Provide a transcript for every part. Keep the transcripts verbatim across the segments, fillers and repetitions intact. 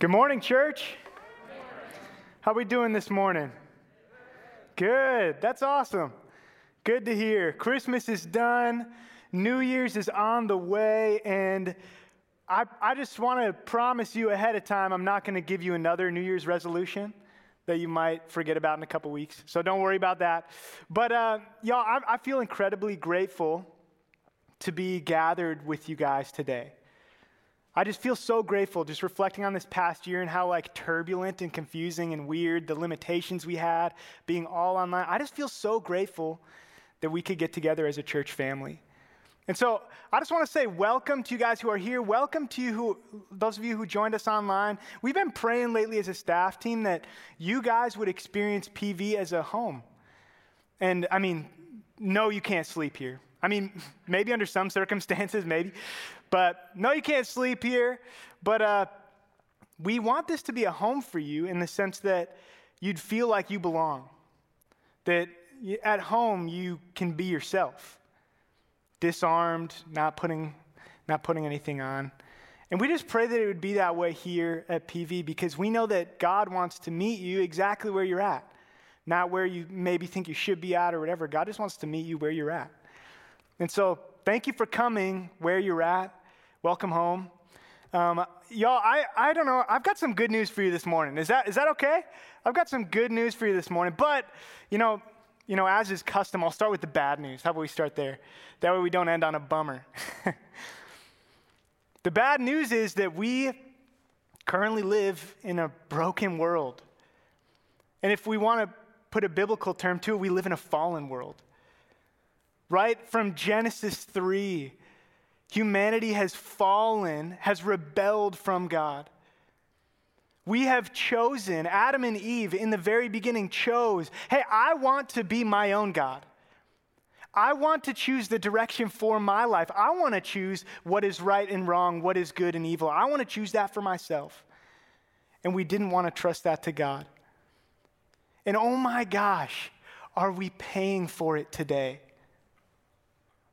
Good morning, church. How we doing this morning? Good. That's awesome. Good to hear. Christmas is done. New Year's is on the way. And I, I just want to promise you ahead of time, I'm not going to give you another New Year's resolution that you might forget about in a couple weeks. So don't worry about that. But uh, y'all, I, I feel incredibly grateful to be gathered with you guys today. I just feel so grateful just reflecting on this past year and how like turbulent and confusing and weird the limitations we had being all online. I just feel so grateful that we could get together as a church family. And so I just want to say welcome to you guys who are here. Welcome to you who, those of you who joined us online. We've been praying lately as a staff team that you guys would experience P V as a home. And I mean, no, you can't sleep here. I mean, maybe under some circumstances, maybe. But no, you can't sleep here. But uh, we want this to be a home for you in the sense that you'd feel like you belong. That at home, you can be yourself. Disarmed, not putting, not putting anything on. And we just pray that it would be that way here at P V because we know that God wants to meet you exactly where you're at. Not where you maybe think you should be at or whatever. God just wants to meet you where you're at. And so thank you for coming where you're at. Welcome home. Um, y'all, I, I don't know. I've got some good news for you this morning. Is that is that okay? I've got some good news for you this morning. But, you know, you know, as is custom, I'll start with the bad news. How about we start there? That way we don't end on a bummer. The bad news is that we currently live in a broken world. And if we want to put a biblical term to it, we live in a fallen world. Right from Genesis three, humanity has fallen, has rebelled from God. We have chosen, Adam and Eve in the very beginning chose, hey, I want to be my own God. I want to choose the direction for my life. I want to choose what is right and wrong, what is good and evil. I want to choose that for myself. And we didn't want to trust that to God. And oh my gosh, are we paying for it today?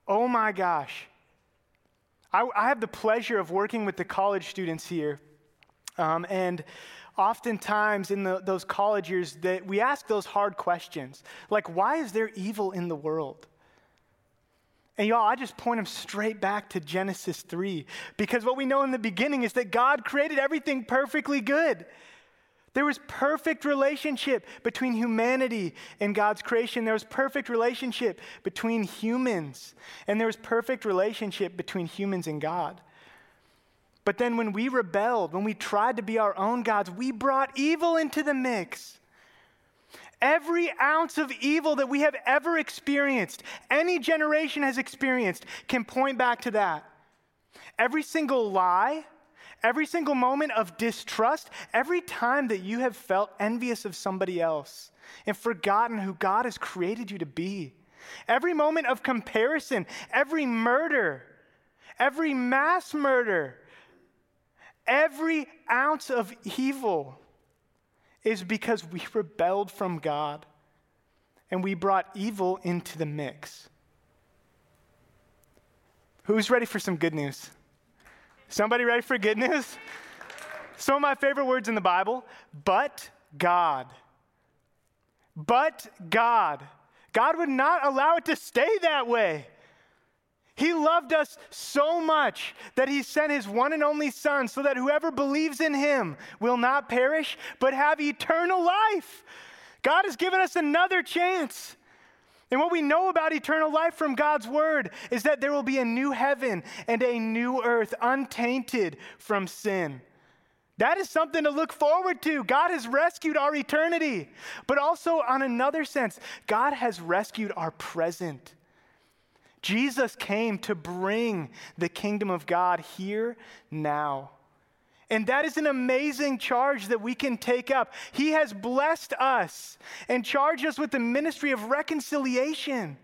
Oh my gosh. I, I have the pleasure of working with the college students here. Um, and oftentimes in the, those college years, that we ask those hard questions. Like, why is there evil in the world? And y'all, I just point them straight back to Genesis three. Because what we know in the beginning is that God created everything perfectly good. There was perfect relationship between humanity and God's creation. There was perfect relationship between humans. And there was perfect relationship between humans and God. But then when we rebelled, when we tried to be our own gods, we brought evil into the mix. Every ounce of evil that we have ever experienced, any generation has experienced, can point back to that. Every single lie, every single moment of distrust, every time that you have felt envious of somebody else and forgotten who God has created you to be, every moment of comparison, every murder, every mass murder, every ounce of evil is because we rebelled from God and we brought evil into the mix. Who's ready for some good news? Somebody ready for good news? Some of my favorite words in the Bible, but God. But God. God would not allow it to stay that way. He loved us so much that he sent his one and only son so that whoever believes in him will not perish, but have eternal life. God has given us another chance. And what we know about eternal life from God's word is that there will be a new heaven and a new earth untainted from sin. That is something to look forward to. God has rescued our eternity, but also on another sense, God has rescued our present. Jesus came to bring the kingdom of God here now. And that is an amazing charge that we can take up. He has blessed us and charged us with the ministry of reconciliation.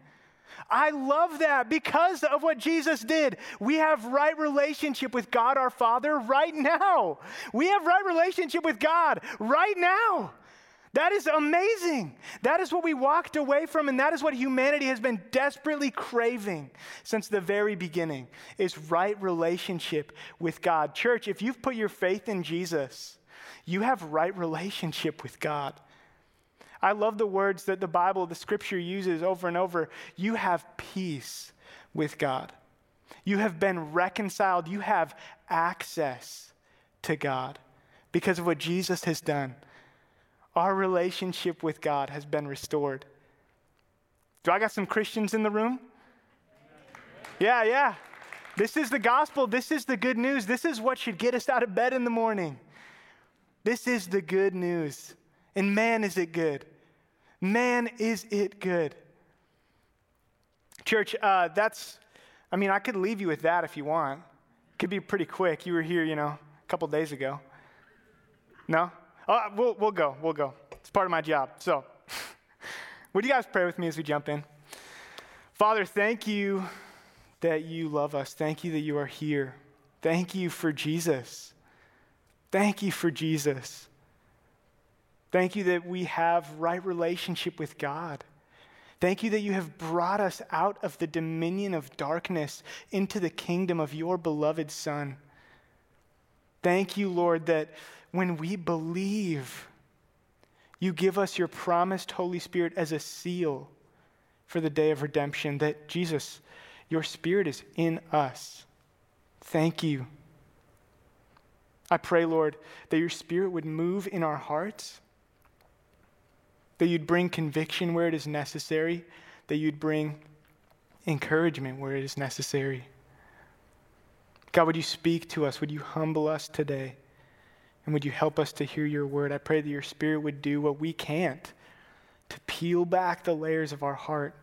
I love that. Because of what Jesus did, we have right relationship with God our Father right now. We have right relationship with God right now. That is amazing. That is what we walked away from, and that is what humanity has been desperately craving since the very beginning, is right relationship with God. Church, if you've put your faith in Jesus, You have right relationship with God. I love the words that the Bible, the scripture uses over and over. You have peace with God. You have been reconciled. You have access to God because of what Jesus has done. Our relationship with God has been restored. Do I got some Christians in the room? Yeah, yeah. This is the gospel. This is the good news. This is what should get us out of bed in the morning. This is the good news. And man, is it good. Man, is it good. Church, uh, that's, I mean, I could leave you with that if you want. Could be pretty quick. You were here, you know, a couple days ago. No? Oh, we'll, we'll go. We'll go. It's part of my job. So would you guys pray with me as we jump in? Father, thank you that you love us. Thank you that you are here. Thank you for Jesus. Thank you for Jesus. Thank you that we have right relationship with God. Thank you that you have brought us out of the dominion of darkness into the kingdom of your beloved Son. Thank you, Lord, that when we believe, you give us your promised Holy Spirit as a seal for the day of redemption, that Jesus, your Spirit is in us. Thank you. I pray, Lord, that your Spirit would move in our hearts, that you'd bring conviction where it is necessary, that you'd bring encouragement where it is necessary. God, would you speak to us? Would you humble us today? And would you help us to hear your word? I pray that your Spirit would do what we can't to peel back the layers of our heart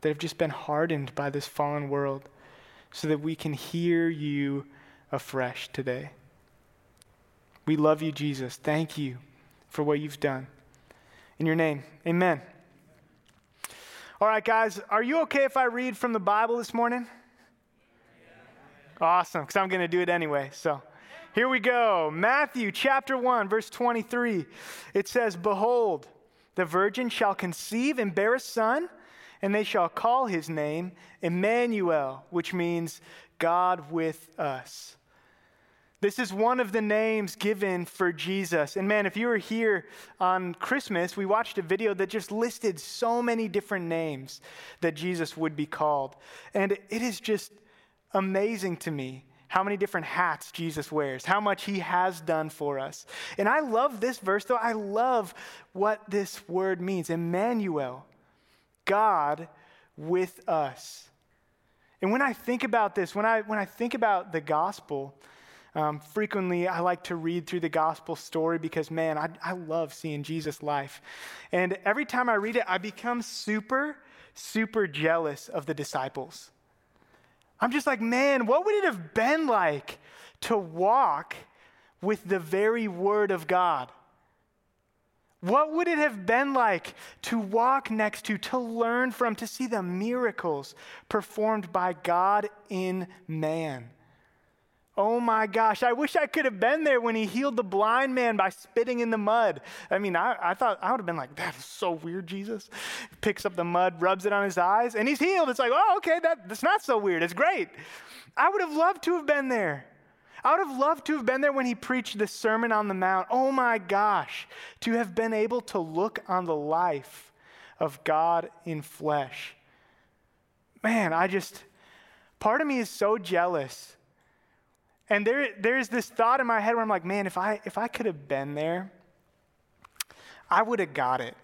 that have just been hardened by this fallen world so that we can hear you afresh today. We love you, Jesus. Thank you for what you've done. In your name, amen. All right, guys, are you okay if I read from the Bible this morning? Awesome, because I'm going to do it anyway. So here we go. Matthew chapter one, verse twenty-three. It says, "Behold, the virgin shall conceive and bear a son, and they shall call his name Emmanuel," which means God with us. This is one of the names given for Jesus. And man, if you were here on Christmas, we watched a video that just listed so many different names that Jesus would be called. And it is just amazing to me how many different hats Jesus wears, how much he has done for us. And I love this verse, though. I love what this word means. Emmanuel. God with us. And when I think about this, when I when I think about the gospel, um, frequently I like to read through the gospel story because, man, I, I love seeing Jesus' life. And every time I read it, I become super, super jealous of the disciples. I'm just like, man, what would it have been like to walk with the very word of God? What would it have been like to walk next to, to learn from, to see the miracles performed by God in man? Oh my gosh, I wish I could have been there when he healed the blind man by spitting in the mud. I mean, I, I thought I would have been like, that is so weird, Jesus. Picks up the mud, rubs it on his eyes, and he's healed. It's like, oh, okay, that, that's not so weird. It's great. I would have loved to have been there. I would have loved to have been there when he preached the Sermon on the Mount. Oh my gosh, to have been able to look on the life of God in flesh. Man, I just, part of me is so jealous. And there, there's this thought in my head where I'm like, man, if I, if I could have been there, I would have got it.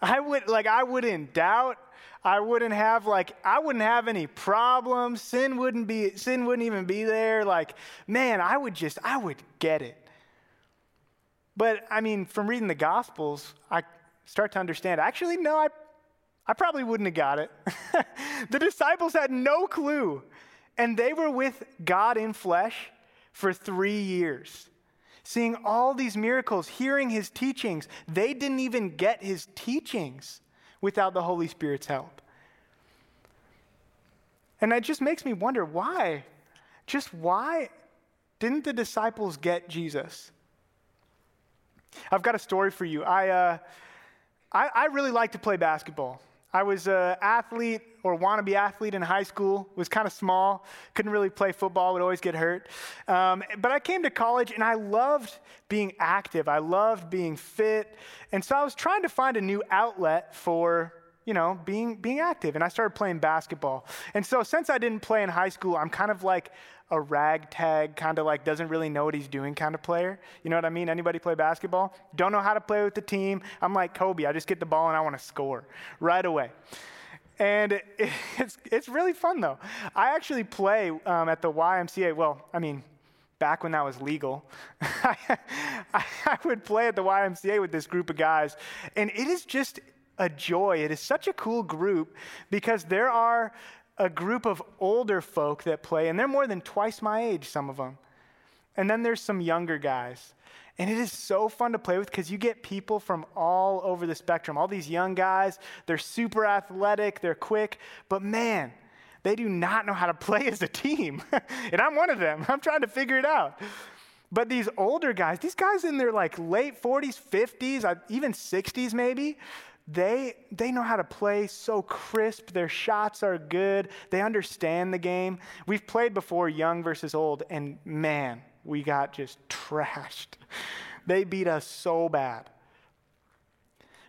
I would, like, I wouldn't doubt. I wouldn't have like, I wouldn't have any problems. Sin wouldn't be, sin wouldn't even be there. Like, man, I would just, I would get it. But I mean, from reading the Gospels, I start to understand, actually, no, I, I probably wouldn't have got it. The disciples had no clue. And they were with God in flesh for three years, seeing all these miracles, hearing his teachings. They didn't even get his teachings without the Holy Spirit's help. And that just makes me wonder why, just why didn't the disciples get Jesus? I've got a story for you. I uh, I, I really like to play basketball. I was an athlete or wannabe athlete in high school, was kind of small, couldn't really play football, would always get hurt. Um, but I came to college and I loved being active. I loved being fit. And so I was trying to find a new outlet for, you know, being being active. And I started playing basketball. And so since I didn't play in high school, I'm kind of like a ragtag, kind of like doesn't really know what he's doing kind of player. You know what I mean? Anybody play basketball? Don't know how to play with the team. I'm like Kobe. I just get the ball and I want to score right away. And it, it's it's really fun, though. I actually play um, at the Y M C A. Well, I mean, back when that was legal, I, I would play at the Y M C A with this group of guys. And it is just a joy. It is such a cool group because there are a group of older folk that play, and they're more than twice my age, some of them. And then there's some younger guys. And it is so fun to play with because you get people from all over the spectrum. All these young guys, they're super athletic, they're quick, but man, they do not know how to play as a team. And I'm one of them. I'm trying to figure it out. But these older guys, these guys in their like late forties, fifties, even sixties maybe, They they know how to play so crisp. Their shots are good. They understand the game. We've played before, young versus old, and man, we got just trashed. They beat us so bad.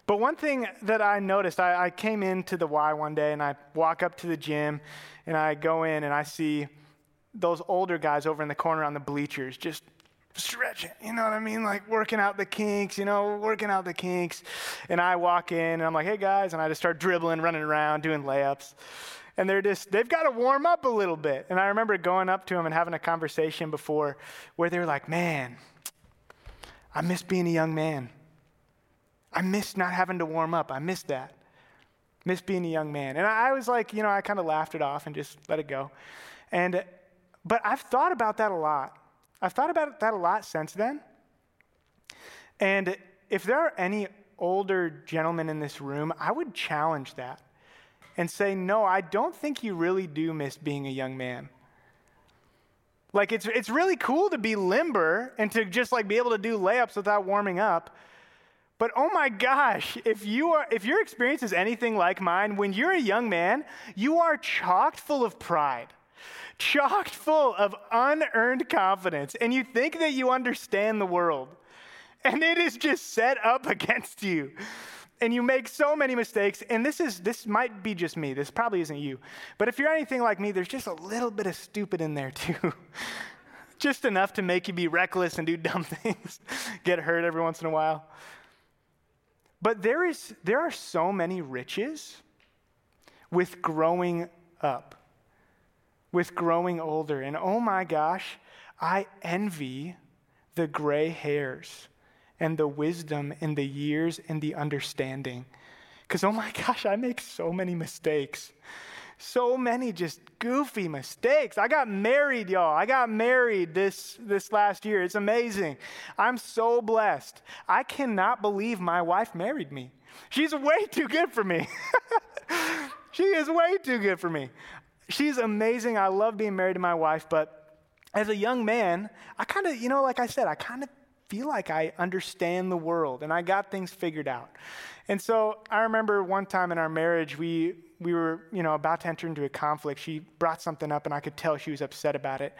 But one thing that I noticed, I, I came into the Y one day, and I walk up to the gym, and I go in, and I see those older guys over in the corner on the bleachers just stretching, you know what I mean? Like working out the kinks, you know, working out the kinks. And I walk in and I'm like, hey guys, and I just start dribbling, running around, doing layups. And they're just, they've got to warm up a little bit. And I remember going up to them and having a conversation before where they were like, man, I miss being a young man. I miss not having to warm up. I miss that. Miss being a young man. And I was like, you know, I kind of laughed it off and just let it go. And, but I've thought about that a lot. I've thought about that a lot since then. And if there are any older gentlemen in this room, I would challenge that and say, no, I don't think you really do miss being a young man. Like, it's it's really cool to be limber and to just, like, be able to do layups without warming up. But oh my gosh, if you are if your experience is anything like mine, when you're a young man, you are chocked full of pride. Chocked full of unearned confidence, and you think that you understand the world, and it is just set up against you, and you make so many mistakes. And this is this might be just me. This probably isn't you, but if you're anything like me, there's just a little bit of stupid in there too, just enough to make you be reckless and do dumb things, get hurt every once in a while. But there is there are so many riches with growing up. With growing older. And oh my gosh, I envy the gray hairs and the wisdom and the years and the understanding. Because oh my gosh, I make so many mistakes. So many just goofy mistakes. I got married, y'all. I got married this, this last year. It's amazing. I'm so blessed. I cannot believe my wife married me. She's way too good for me. She is way too good for me. She's amazing. I love being married to my wife, but as a young man, I kind of, you know, like I said, I kind of feel like I understand the world and I got things figured out. And so I remember one time in our marriage, we we were, you know, about to enter into a conflict. She brought something up and I could tell she was upset about it.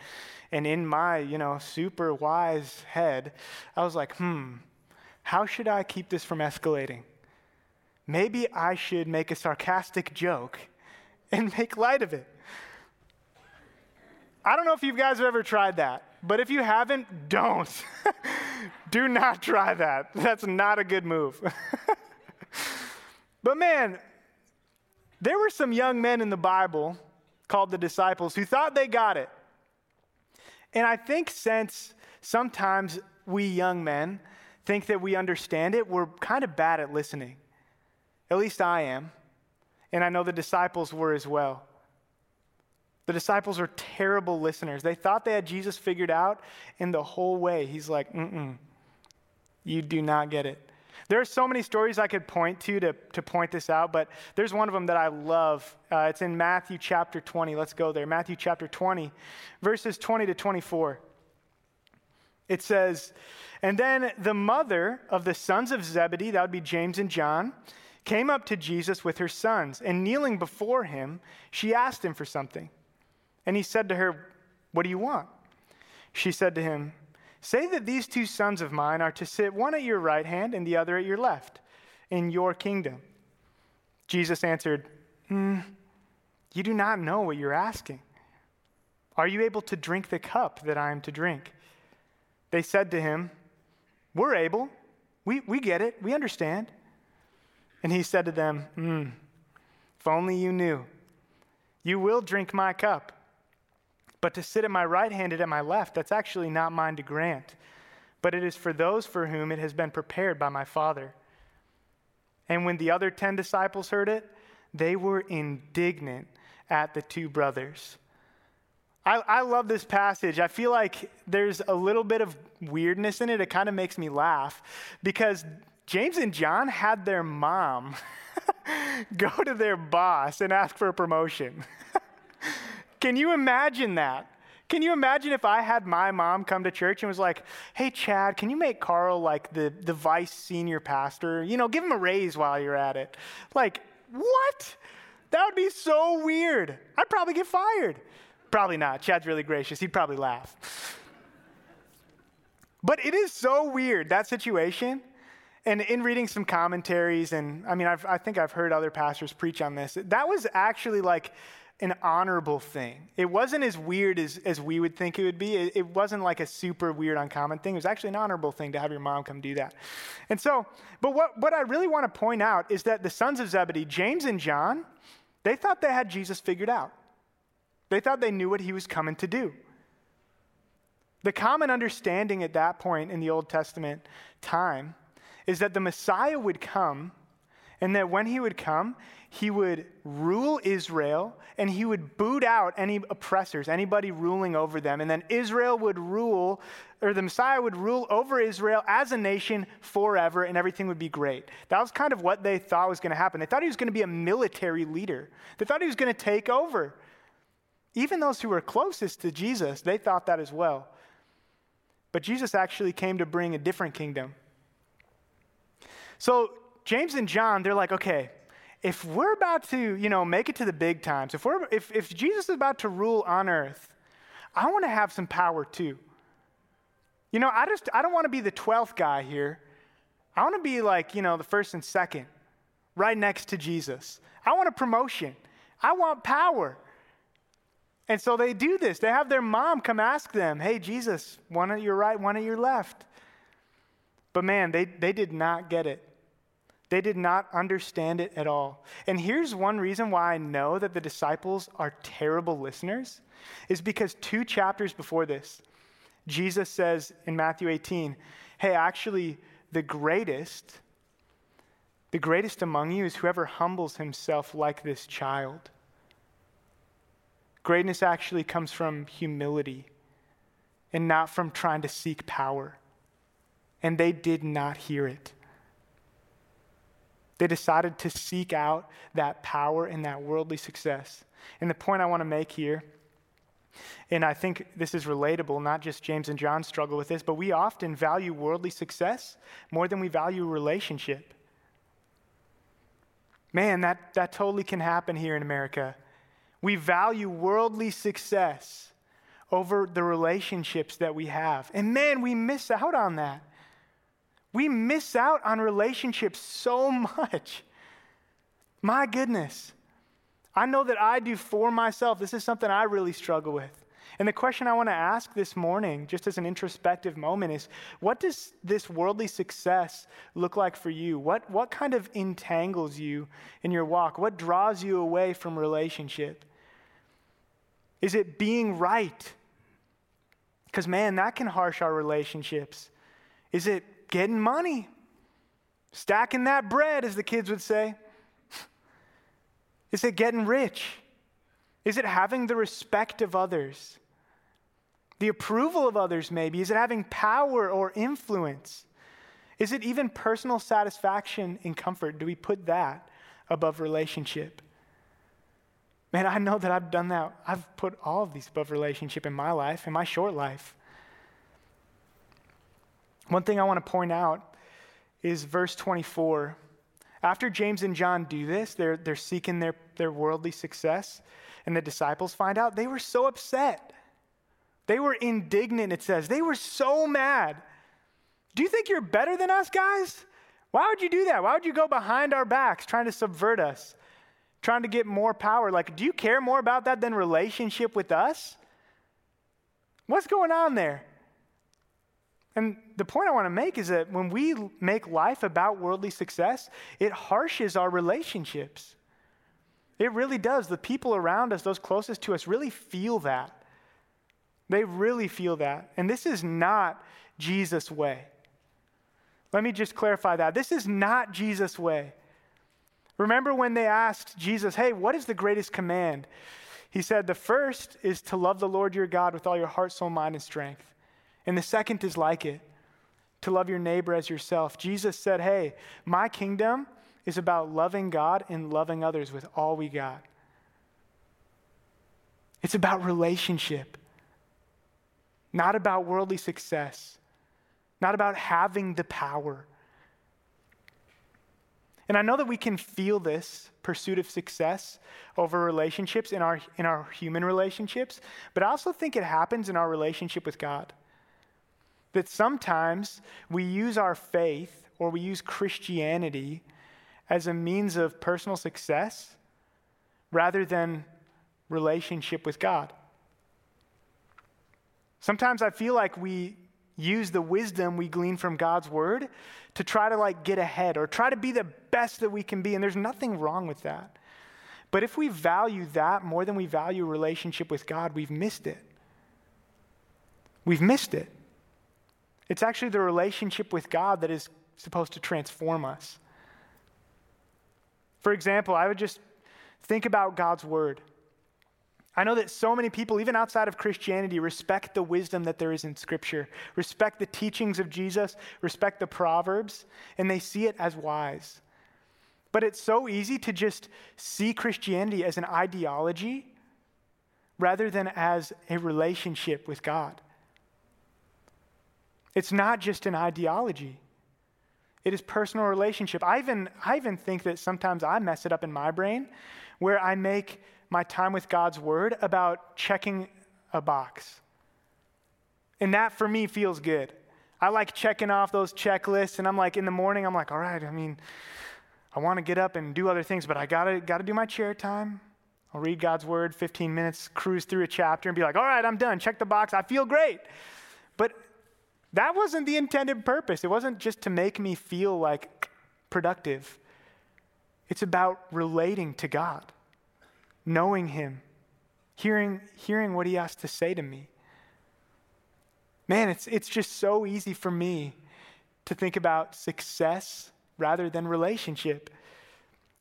And in my, you know, super wise head, I was like, hmm, how should I keep this from escalating? Maybe I should make a sarcastic joke and make light of it. I don't know if you guys have ever tried that, but if you haven't, don't. Do not try that. That's not a good move. But man, there were some young men in the Bible called the disciples who thought they got it. And I think since sometimes we young men think that we understand it, we're kind of bad at listening. At least I am. And I know the disciples were as well. The disciples were terrible listeners. They thought they had Jesus figured out, and the whole way he's like, mm-mm, you do not get it. There are so many stories I could point to, to to point this out, but there's one of them that I love. Uh, it's in Matthew chapter twenty. Let's go there. Matthew chapter twenty, verses twenty to twenty-four. It says, and then the mother of the sons of Zebedee, that would be James and John, came up to Jesus with her sons, and kneeling before him, she asked him for something. And he said to her, "What do you want?" She said to him, "Say that these two sons of mine are to sit one at your right hand and the other at your left in your kingdom." Jesus answered, mm, "You do not know what you're asking. Are you able to drink the cup that I am to drink?" They said to him, "We're able. We, we get it. We understand." And he said to them, mm, "If only you knew. You will drink my cup. But to sit at my right hand and at my left, that's actually not mine to grant. But it is for those for whom it has been prepared by my Father." And when the other ten disciples heard it, they were indignant at the two brothers. I, I love this passage. I feel like there's a little bit of weirdness in it. It kind of makes me laugh because James and John had their mom go to their boss and ask for a promotion. Can you imagine that? Can you imagine if I had my mom come to church and was like, "Hey, Chad, can you make Carl like the, the vice senior pastor? You know, give him a raise while you're at it." Like, what? That would be so weird. I'd probably get fired. Probably not. Chad's really gracious. He'd probably laugh. But it is so weird, that situation. And in reading some commentaries, and I mean, I've, I think I've heard other pastors preach on this, that was actually like an honorable thing. It wasn't as weird as, as we would think it would be. It, it wasn't like a super weird, uncommon thing. It was actually an honorable thing to have your mom come do that. And so, but what, what I really want to point out is that the sons of Zebedee, James and John, they thought they had Jesus figured out. They thought they knew what he was coming to do. The common understanding at that point in the Old Testament time is that the Messiah would come, and that when he would come, he would rule Israel, and he would boot out any oppressors, anybody ruling over them. And then Israel would rule, or the Messiah would rule over Israel as a nation forever, and everything would be great. That was kind of what they thought was going to happen. They thought he was going to be a military leader. They thought he was going to take over. Even those who were closest to Jesus, they thought that as well. But Jesus actually came to bring a different kingdom. So James and John, they're like, okay, if we're about to, you know, make it to the big times, if we're, if, if Jesus is about to rule on earth, I want to have some power too. You know, I just, I don't want to be the twelfth guy here. I want to be like, you know, the first and second, right next to Jesus. I want a promotion. I want power. And so they do this. They have their mom come ask them, "Hey, Jesus, one at your right, one at your left." But man, they, they did not get it. They did not understand it at all. And here's one reason why I know that the disciples are terrible listeners is because two chapters before this, Jesus says in Matthew eighteen, "Hey, actually, the greatest, the greatest among you is whoever humbles himself like this child." Greatness actually comes from humility and not from trying to seek power. And they did not hear it. They decided to seek out that power and that worldly success. And the point I want to make here, and I think this is relatable, not just James and John struggle with this, but we often value worldly success more than we value relationship. Man, that, that totally can happen here in America. We value worldly success over the relationships that we have. And man, we miss out on that. We miss out on relationships so much. My goodness. I know that I do for myself. This is something I really struggle with. And the question I want to ask this morning, just as an introspective moment, is what does this worldly success look like for you? What, what kind of entangles you in your walk? What draws you away from relationship? Is it being right? Because man, that can harsh our relationships. Is it getting money, stacking that bread, as the kids would say? Is it getting rich? Is it having the respect of others, the approval of others maybe? Is it having power or influence? Is it even personal satisfaction and comfort? Do we put that above relationship? Man, I know that I've done that. I've put all of these above relationship in my life, in my short life. One thing I want to point out is verse twenty-four After James and John do this, they're, they're seeking their, their worldly success, and the disciples find out they were so upset. They were indignant, it says. They were so mad. Do you think you're better than us, guys? Why would you do that? Why would you go behind our backs trying to subvert us, trying to get more power? Like, do you care more about that than relationship with us? What's going on there? And the point I want to make is that when we make life about worldly success, it harshes our relationships. It really does. The people around us, those closest to us, really feel that. They really feel that. And this is not Jesus' way. Let me just clarify that. This is not Jesus' way. Remember when they asked Jesus, hey, what is the greatest command? He said, the first is to love the Lord your God with all your heart, soul, mind, and strength. And the second is like it, to love your neighbor as yourself. Jesus said, hey, my kingdom is about loving God and loving others with all we got. It's about relationship, not about worldly success, not about having the power. And I know that we can feel this pursuit of success over relationships in our, in our human relationships, but I also think it happens in our relationship with God. That sometimes we use our faith or we use Christianity as a means of personal success rather than relationship with God. Sometimes I feel like we use the wisdom we glean from God's word to try to like get ahead or try to be the best that we can be. And there's nothing wrong with that. But if we value that more than we value relationship with God, we've missed it. We've missed it. It's actually the relationship with God that is supposed to transform us. For example, I would just think about God's word. I know that so many people, even outside of Christianity, respect the wisdom that there is in Scripture, respect the teachings of Jesus, respect the Proverbs, and they see it as wise. But it's so easy to just see Christianity as an ideology rather than as a relationship with God. It's not just an ideology. It is personal relationship. I even, I even think that sometimes I mess it up in my brain where I make my time with God's word about checking a box. And that for me feels good. I like checking off those checklists and I'm like in the morning, I'm like, all right, I mean, I want to get up and do other things, but I gotta, gotta do my chair time. I'll read God's word, fifteen minutes, cruise through a chapter and be like, all right, I'm done. Check the box. I feel great. But that wasn't the intended purpose. It wasn't just to make me feel like productive. It's about relating to God, knowing him, hearing, hearing what he has to say to me. Man, it's, it's just so easy for me to think about success rather than relationship.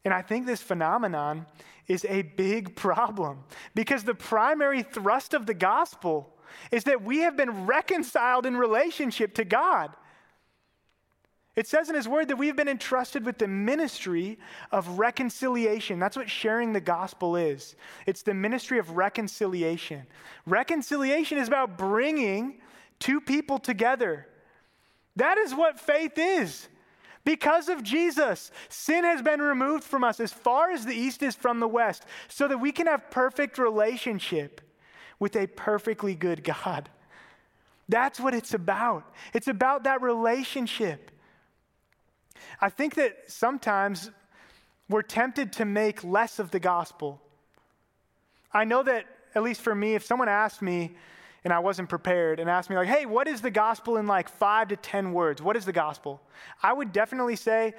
And I think this phenomenon is a big problem because the primary thrust of the gospel is that we have been reconciled in relationship to God. It says in his word that we've been entrusted with the ministry of reconciliation. That's what sharing the gospel is. It's the ministry of reconciliation. Reconciliation is about bringing two people together. That is what faith is. Because of Jesus, sin has been removed from us as far as the east is from the west, so that we can have perfect relationship with a perfectly good God. That's what it's about. It's about that relationship. I think that sometimes we're tempted to make less of the gospel. I know that, at least for me, if someone asked me, and I wasn't prepared, and asked me like, hey, what is the gospel in like five to ten words? What is the gospel? I would definitely say,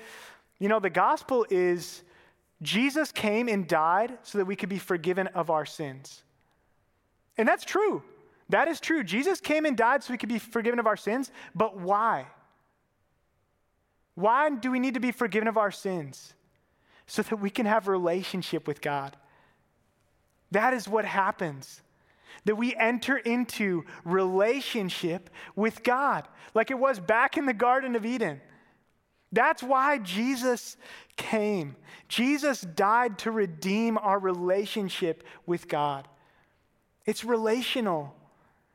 you know, the gospel is Jesus came and died so that we could be forgiven of our sins. And that's true. That is true. Jesus came and died so we could be forgiven of our sins. But why? Why do we need to be forgiven of our sins? So that we can have a relationship with God. That is what happens. That we enter into relationship with God. Like it was back in the Garden of Eden. That's why Jesus came. Jesus died to redeem our relationship with God. It's relational.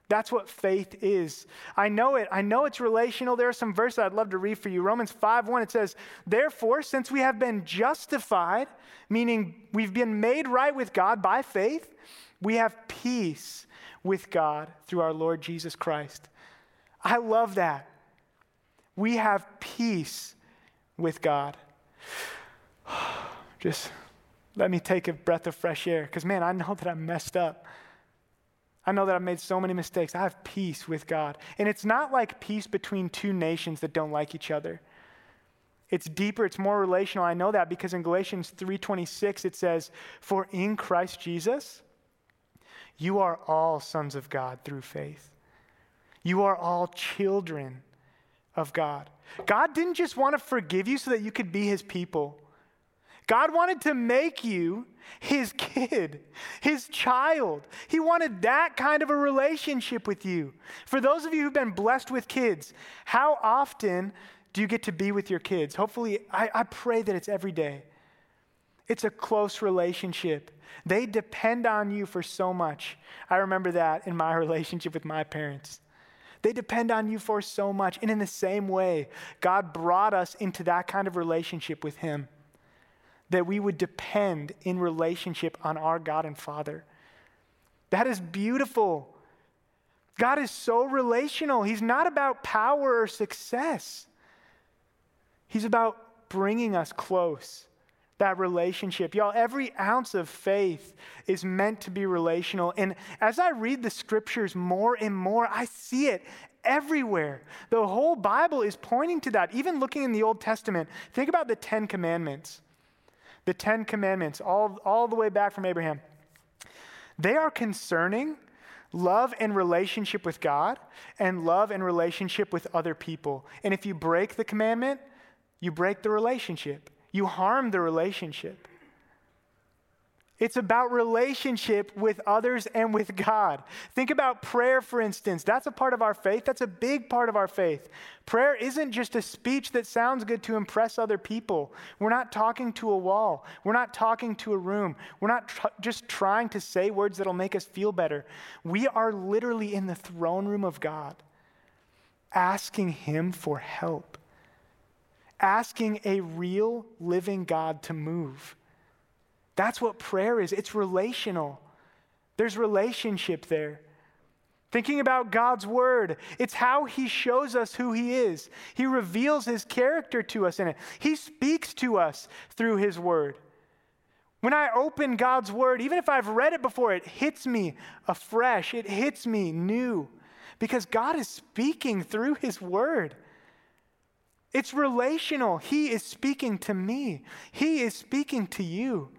That's what faith is. I know it. I know it's relational. There are some verses I'd love to read for you. Romans five one, it says, therefore, since we have been justified, meaning we've been made right with God by faith, we have peace with God through our Lord Jesus Christ. I love that. We have peace with God. Just let me take a breath of fresh air because, man, I know that I'm messed up. I know that I've made so many mistakes. I have peace with God. And it's not like peace between two nations that don't like each other. It's deeper, it's more relational. I know that because in Galatians three twenty-six, it says, for in Christ Jesus, you are all sons of God through faith. You are all children of God. God didn't just want to forgive you so that you could be his people. God wanted to make you his kid, his child. He wanted that kind of a relationship with you. For those of you who've been blessed with kids, how often do you get to be with your kids? Hopefully, I, I pray that it's every day. It's a close relationship. They depend on you for so much. I remember that in my relationship with my parents. They depend on you for so much. And in the same way, God brought us into that kind of relationship with him, that we would depend in relationship on our God and Father. That is beautiful. God is so relational. He's not about power or success. He's about bringing us close, that relationship. Y'all, every ounce of faith is meant to be relational. And as I read the scriptures more and more, I see it everywhere. The whole Bible is pointing to that. Even looking in the Old Testament, think about the Ten Commandments. The Ten Commandments, all, all the way back from Abraham. They are concerning love and relationship with God and love and relationship with other people. And if you break the commandment, you break the relationship. You harm the relationship. It's about relationship with others and with God. Think about prayer, for instance. That's a part of our faith. That's a big part of our faith. Prayer isn't just a speech that sounds good to impress other people. We're not talking to a wall. We're not talking to a room. We're not tr- just trying to say words that'll make us feel better. We are literally in the throne room of God, asking him for help, asking a real living God to move. That's what prayer is. It's relational. There's relationship there. Thinking about God's word, it's how he shows us who he is. He reveals his character to us in it. He speaks to us through his word. When I open God's word, even if I've read it before, it hits me afresh. It hits me new because God is speaking through his word. It's relational. He is speaking to me. He is speaking to you.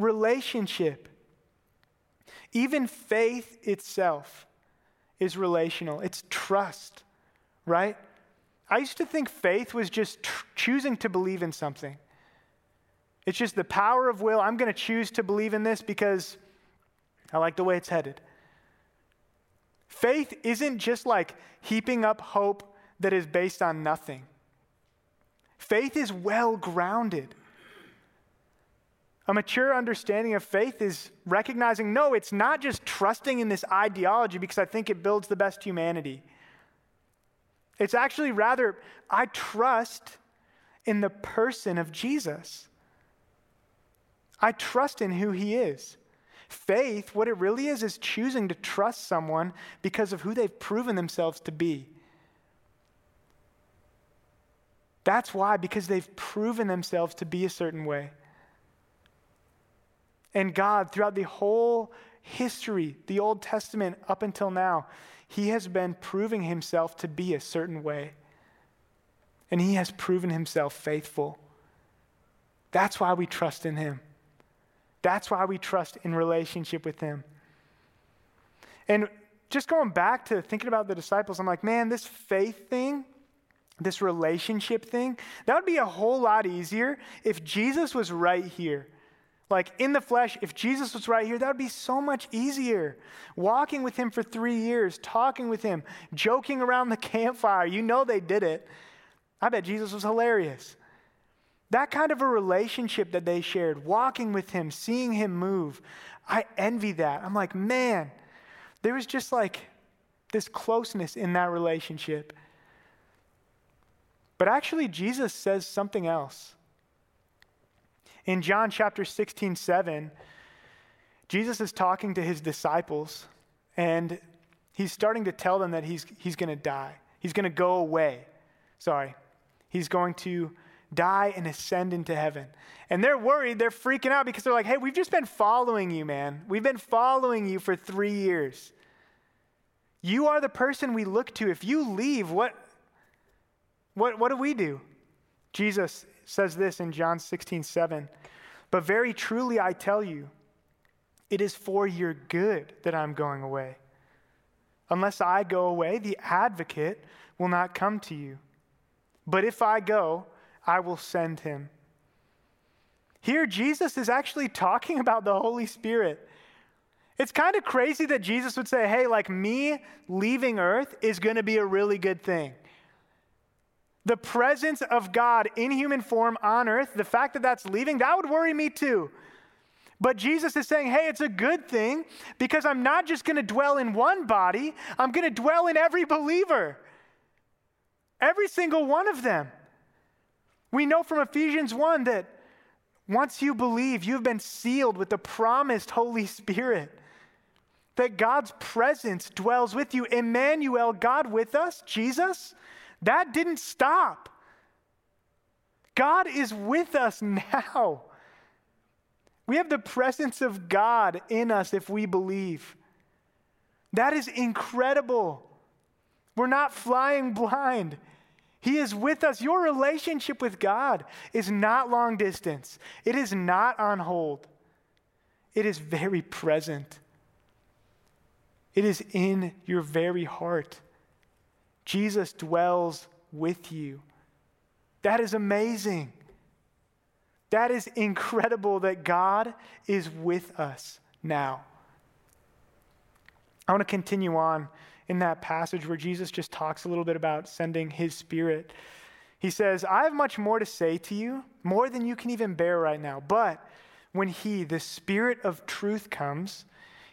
Relationship. Even faith itself is relational. It's trust, right? I used to think faith was just tr- choosing to believe in something. It's just the power of will. I'm going to choose to believe in this because I like the way it's headed. Faith isn't just like heaping up hope that is based on nothing. Faith is well grounded. A mature understanding of faith is recognizing, no, it's not just trusting in this ideology because I think it builds the best humanity. It's actually rather, I trust in the person of Jesus. I trust in who he is. Faith, what it really is, is choosing to trust someone because of who they've proven themselves to be. That's why, because they've proven themselves to be a certain way. And God, throughout the whole history, the Old Testament up until now, he has been proving himself to be a certain way. And he has proven himself faithful. That's why we trust in him. That's why we trust in relationship with him. And just going back to thinking about the disciples, I'm like, man, this faith thing, this relationship thing, that would be a whole lot easier if Jesus was right here. Like in the flesh, if Jesus was right here, that would be so much easier. Walking with him for three years, talking with him, joking around the campfire. You know they did it. I bet Jesus was hilarious. That kind of a relationship that they shared, walking with him, seeing him move, I envy that. I'm like, man, There was just like this closeness in that relationship. But actually, Jesus says something else. In John chapter sixteen, seven, Jesus is talking to his disciples, and he's starting to tell them that he's he's going to die. He's going to go away. Sorry. He's going to die and ascend into heaven. And they're worried. They're freaking out because they're like, hey, we've just been following you, man. We've been following you for three years. You are the person we look to. If you leave, what, what, what do we do? Jesus says this in John sixteen, seven. But very truly I tell you, it is for your good that I'm going away. Unless I go away, the advocate will not come to you. But if I go, I will send him. Here, Jesus is actually talking about the Holy Spirit. It's kind of crazy that Jesus would say, hey, like me leaving earth is going to be a really good thing. The presence of God in human form on earth, the fact that that's leaving, that would worry me too. But Jesus is saying, hey, it's a good thing because I'm not just going to dwell in one body. I'm going to dwell in every believer, every single one of them. We know from Ephesians one that once you believe, you've been sealed with the promised Holy Spirit, that God's presence dwells with you. Emmanuel, God with us, Jesus, that didn't stop. God is with us now. We have the presence of God in us if we believe. That is incredible. We're not flying blind. He is with us. Your relationship with God is not long distance. It is not on hold. It is very present. It is in your very heart. Jesus dwells with you. That is amazing. That is incredible that God is with us now. I want to continue on in that passage where Jesus just talks a little bit about sending his Spirit. He says, I have much more to say to you, more than you can even bear right now. But when he, the Spirit of truth, comes,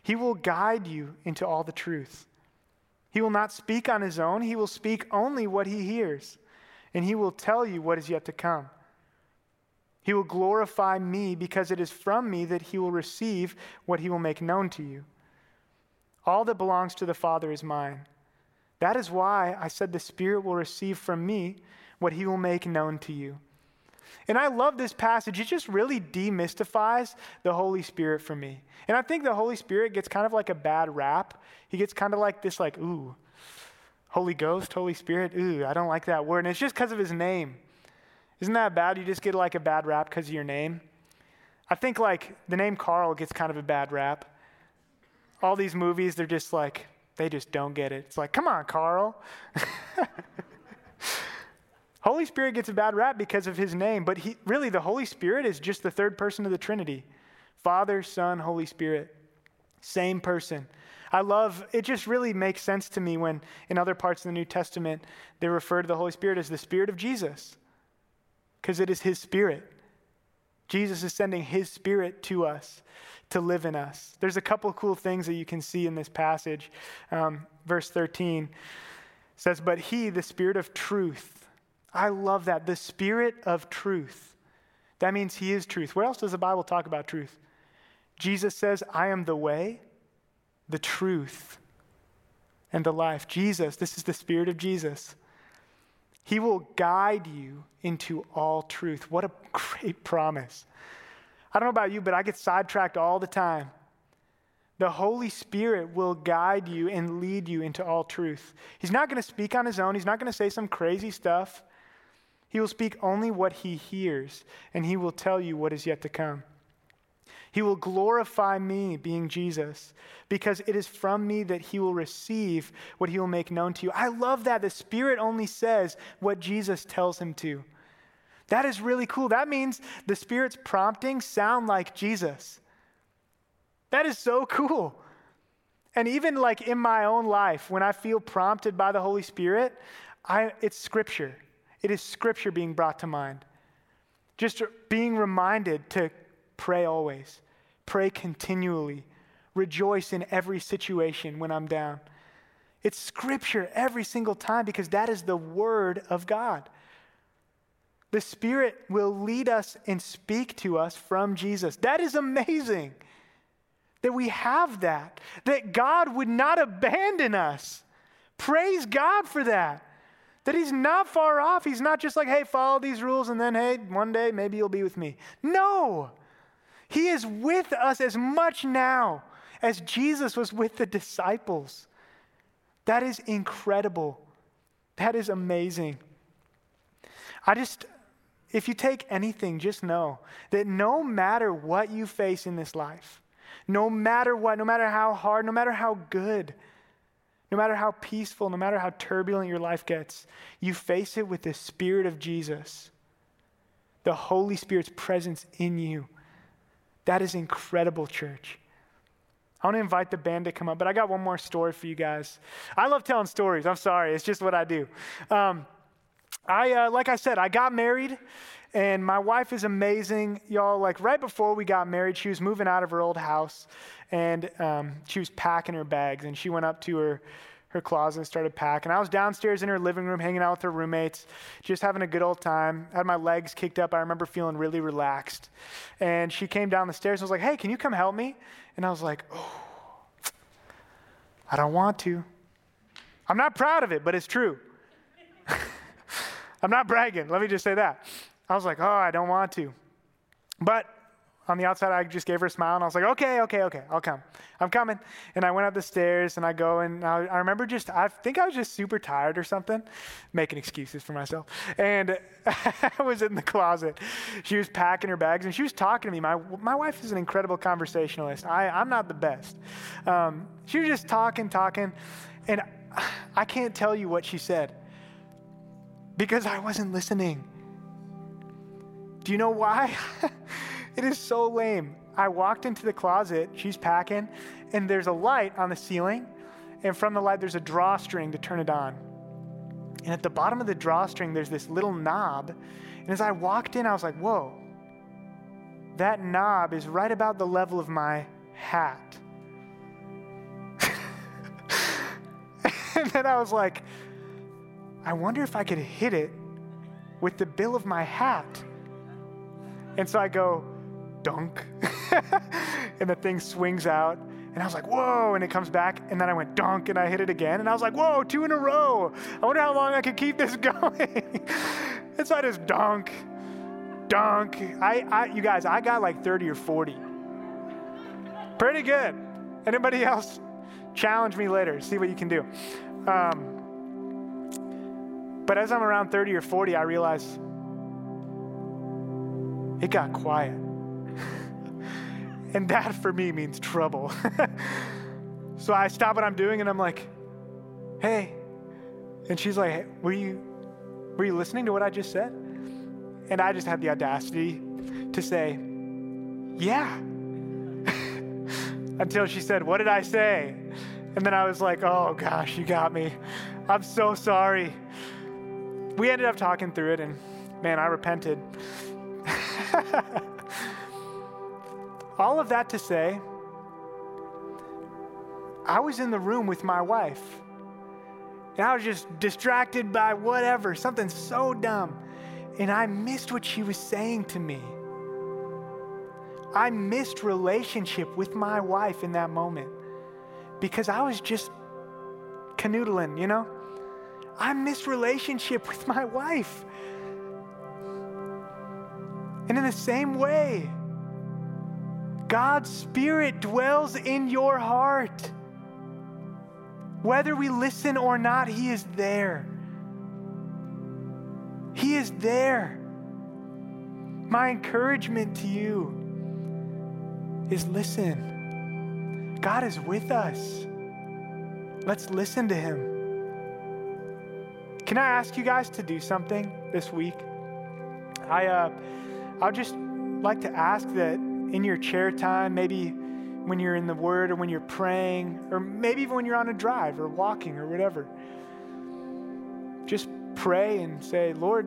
he will guide you into all the truth. He will not speak on his own. He will speak only what he hears, and he will tell you what is yet to come. He will glorify me because it is from me that he will receive what he will make known to you. All that belongs to the Father is mine. That is why I said the Spirit will receive from me what he will make known to you. And I love this passage. It just really demystifies the Holy Spirit for me. And I think the Holy Spirit gets kind of like a bad rap. He gets kind of like this like, ooh, Holy Ghost, Holy Spirit, ooh, I don't like that word. And it's just because of his name. Isn't that bad? You just get like a bad rap because of your name. I think like the name Carl gets kind of a bad rap. All these movies, they're just like, they just don't get it. It's like, come on, Carl. Holy Spirit gets a bad rap because of his name, but he really, the Holy Spirit is just the third person of the Trinity. Father, Son, Holy Spirit, same person. I love, it just really makes sense to me when in other parts of the New Testament, they refer to the Holy Spirit as the Spirit of Jesus because it is his Spirit. Jesus is sending his Spirit to us, to live in us. There's a couple of cool things that you can see in this passage. Um, verse thirteen says, but he, the Spirit of truth. I love that. The Spirit of truth. That means he is truth. Where else does the Bible talk about truth? Jesus says, I am the way, the truth, and the life. Jesus, this is the Spirit of Jesus. He will guide you into all truth. What a great promise. I don't know about you, but I get sidetracked all the time. The Holy Spirit will guide you and lead you into all truth. He's not going to speak on his own. He's not going to say some crazy stuff. He will speak only what he hears, and he will tell you what is yet to come. He will glorify me, being Jesus, because it is from me that he will receive what he will make known to you. I love that. The Spirit only says what Jesus tells him to. That is really cool. That means the Spirit's promptings sound like Jesus. That is so cool. And even like in my own life, when I feel prompted by the Holy Spirit, I, it's Scripture. It is Scripture being brought to mind. Just being reminded to pray always. Pray continually. rejoice in every situation when I'm down. It's scripture every single time because that is the word of God. The Spirit will lead us and speak to us from Jesus. That is amazing that we have that, that God would not abandon us. Praise God for that, that he's not far off. He's not just like, hey, follow these rules and then, hey, one day maybe you'll be with me. No, he is with us as much now as Jesus was with the disciples. That is incredible. That is amazing. I just... If you take anything, just know that no matter what you face in this life, no matter what, no matter how hard, no matter how good, no matter how peaceful, no matter how turbulent your life gets, you face it with the Spirit of Jesus, the Holy Spirit's presence in you. That is incredible, church. I want to invite the band to come up, but I got one more story for you guys. I love telling stories. I'm sorry. It's just what I do. Um, I, uh, like I said, I got married and my wife is amazing. Y'all, like right before we got married, she was moving out of her old house and um, she was packing her bags and she went up to her, her closet and started packing. I was downstairs in her living room, hanging out with her roommates, just having a good old time. I had my legs kicked up. I remember feeling really relaxed. And she came down the stairs and was like, hey, can you come help me? And I was like, oh, I don't want to. I'm not proud of it, but it's true. I'm not bragging. Let me just say that. I was like, oh, I don't want to. But on the outside, I just gave her a smile and I was like, okay, okay, okay, I'll come. I'm coming. And I went up the stairs and I go and I, I remember just, I think I was just super tired or something, making excuses for myself. And I was in the closet. She was packing her bags and she was talking to me. My my wife is an incredible conversationalist. I, I'm not the best. Um, she was just talking, talking. And I can't tell you what she said, because I wasn't listening. Do you know why? It is so lame. I walked into the closet, she's packing, and there's a light on the ceiling, and from the light there's a drawstring to turn it on. And at the bottom of the drawstring, there's this little knob, and as I walked in, I was like, whoa, that knob is right about the level of my hat. And then I was like, I wonder if I could hit it with the bill of my hat. And so I go, dunk. And the thing swings out. And I was like, whoa. And it comes back. And then I went, dunk. And I hit it again. And I was like, whoa, two in a row. I wonder how long I could keep this going. And so I just dunk, dunk. I, I, you guys, I got like thirty or forty. Pretty good. Anybody else? Challenge me later. See what you can do. Um, But as I'm around thirty or forty, I realize it got quiet. And that for me means trouble. So I stop what I'm doing and I'm like, hey. And she's like, hey, were you, were you listening to what I just said? And I just had the audacity to say, yeah. Until she said, what did I say? And then I was like, oh gosh, you got me. I'm so sorry. We ended up talking through it, and man, I repented. All of that to say, I was in the room with my wife, and I was just distracted by whatever, something so dumb, and I missed what she was saying to me. I missed relationship with my wife in that moment because I was just canoodling, you know? I miss relationship with my wife. And in the same way, God's Spirit dwells in your heart. Whether we listen or not, He is there. He is there. My encouragement to you is listen. God is with us. Let's listen to Him. Can I ask you guys to do something this week? I, uh, I would just like to ask that in your chair time, maybe when you're in the Word or when you're praying, or maybe even when you're on a drive or walking or whatever, just pray and say, Lord,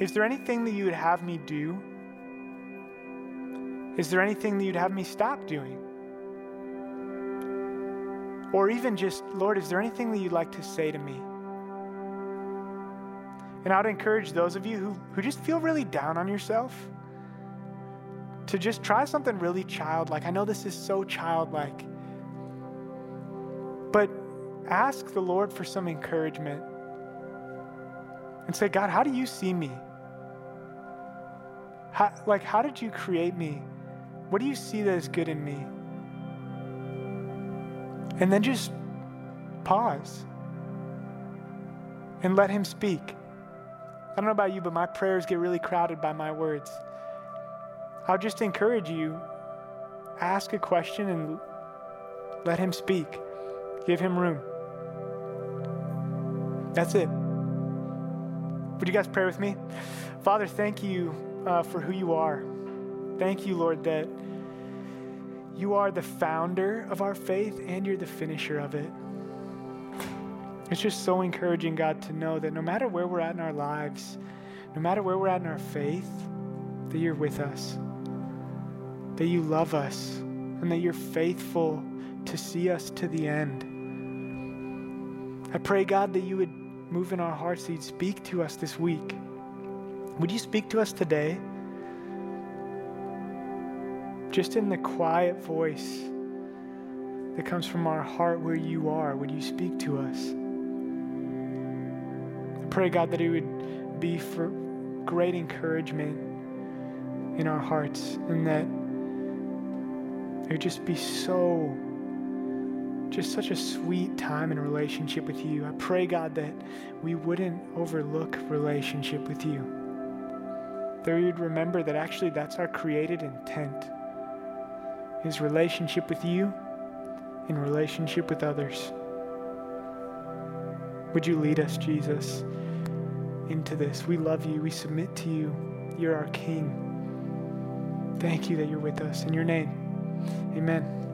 is there anything that you would have me do? Is there anything that you'd have me stop doing? Or even just, Lord, is there anything that you'd like to say to me? And I'd encourage those of you who, who just feel really down on yourself to just try something really childlike. I know this is so childlike, but ask the Lord for some encouragement and say, God, how do you see me? How, like, how did you create me? What do you see that is good in me? And then just pause and let him speak. I don't know about you, but my prayers get really crowded by my words. I'll just encourage you, ask a question and let him speak. Give him room. That's it. Would you guys pray with me? Father, thank you uh, for who you are. Thank you, Lord, that you are the founder of our faith and you're the finisher of it. It's just so encouraging, God, to know that no matter where we're at in our lives, no matter where we're at in our faith, that you're with us, that you love us, and that you're faithful to see us to the end. I pray, God, that you would move in our hearts, that you'd speak to us this week. Would you speak to us today? Just in the quiet voice that comes from our heart where you are, would you speak to us? Pray, God, that it would be for great encouragement in our hearts and that it would just be so, just such a sweet time in relationship with you. I pray, God, that we wouldn't overlook relationship with you. That we would remember that actually that's our created intent, is relationship with you in relationship with others. Would you lead us, Jesus, into this? We love you. We submit to you. You're our King. Thank you that you're with us. In your name, amen.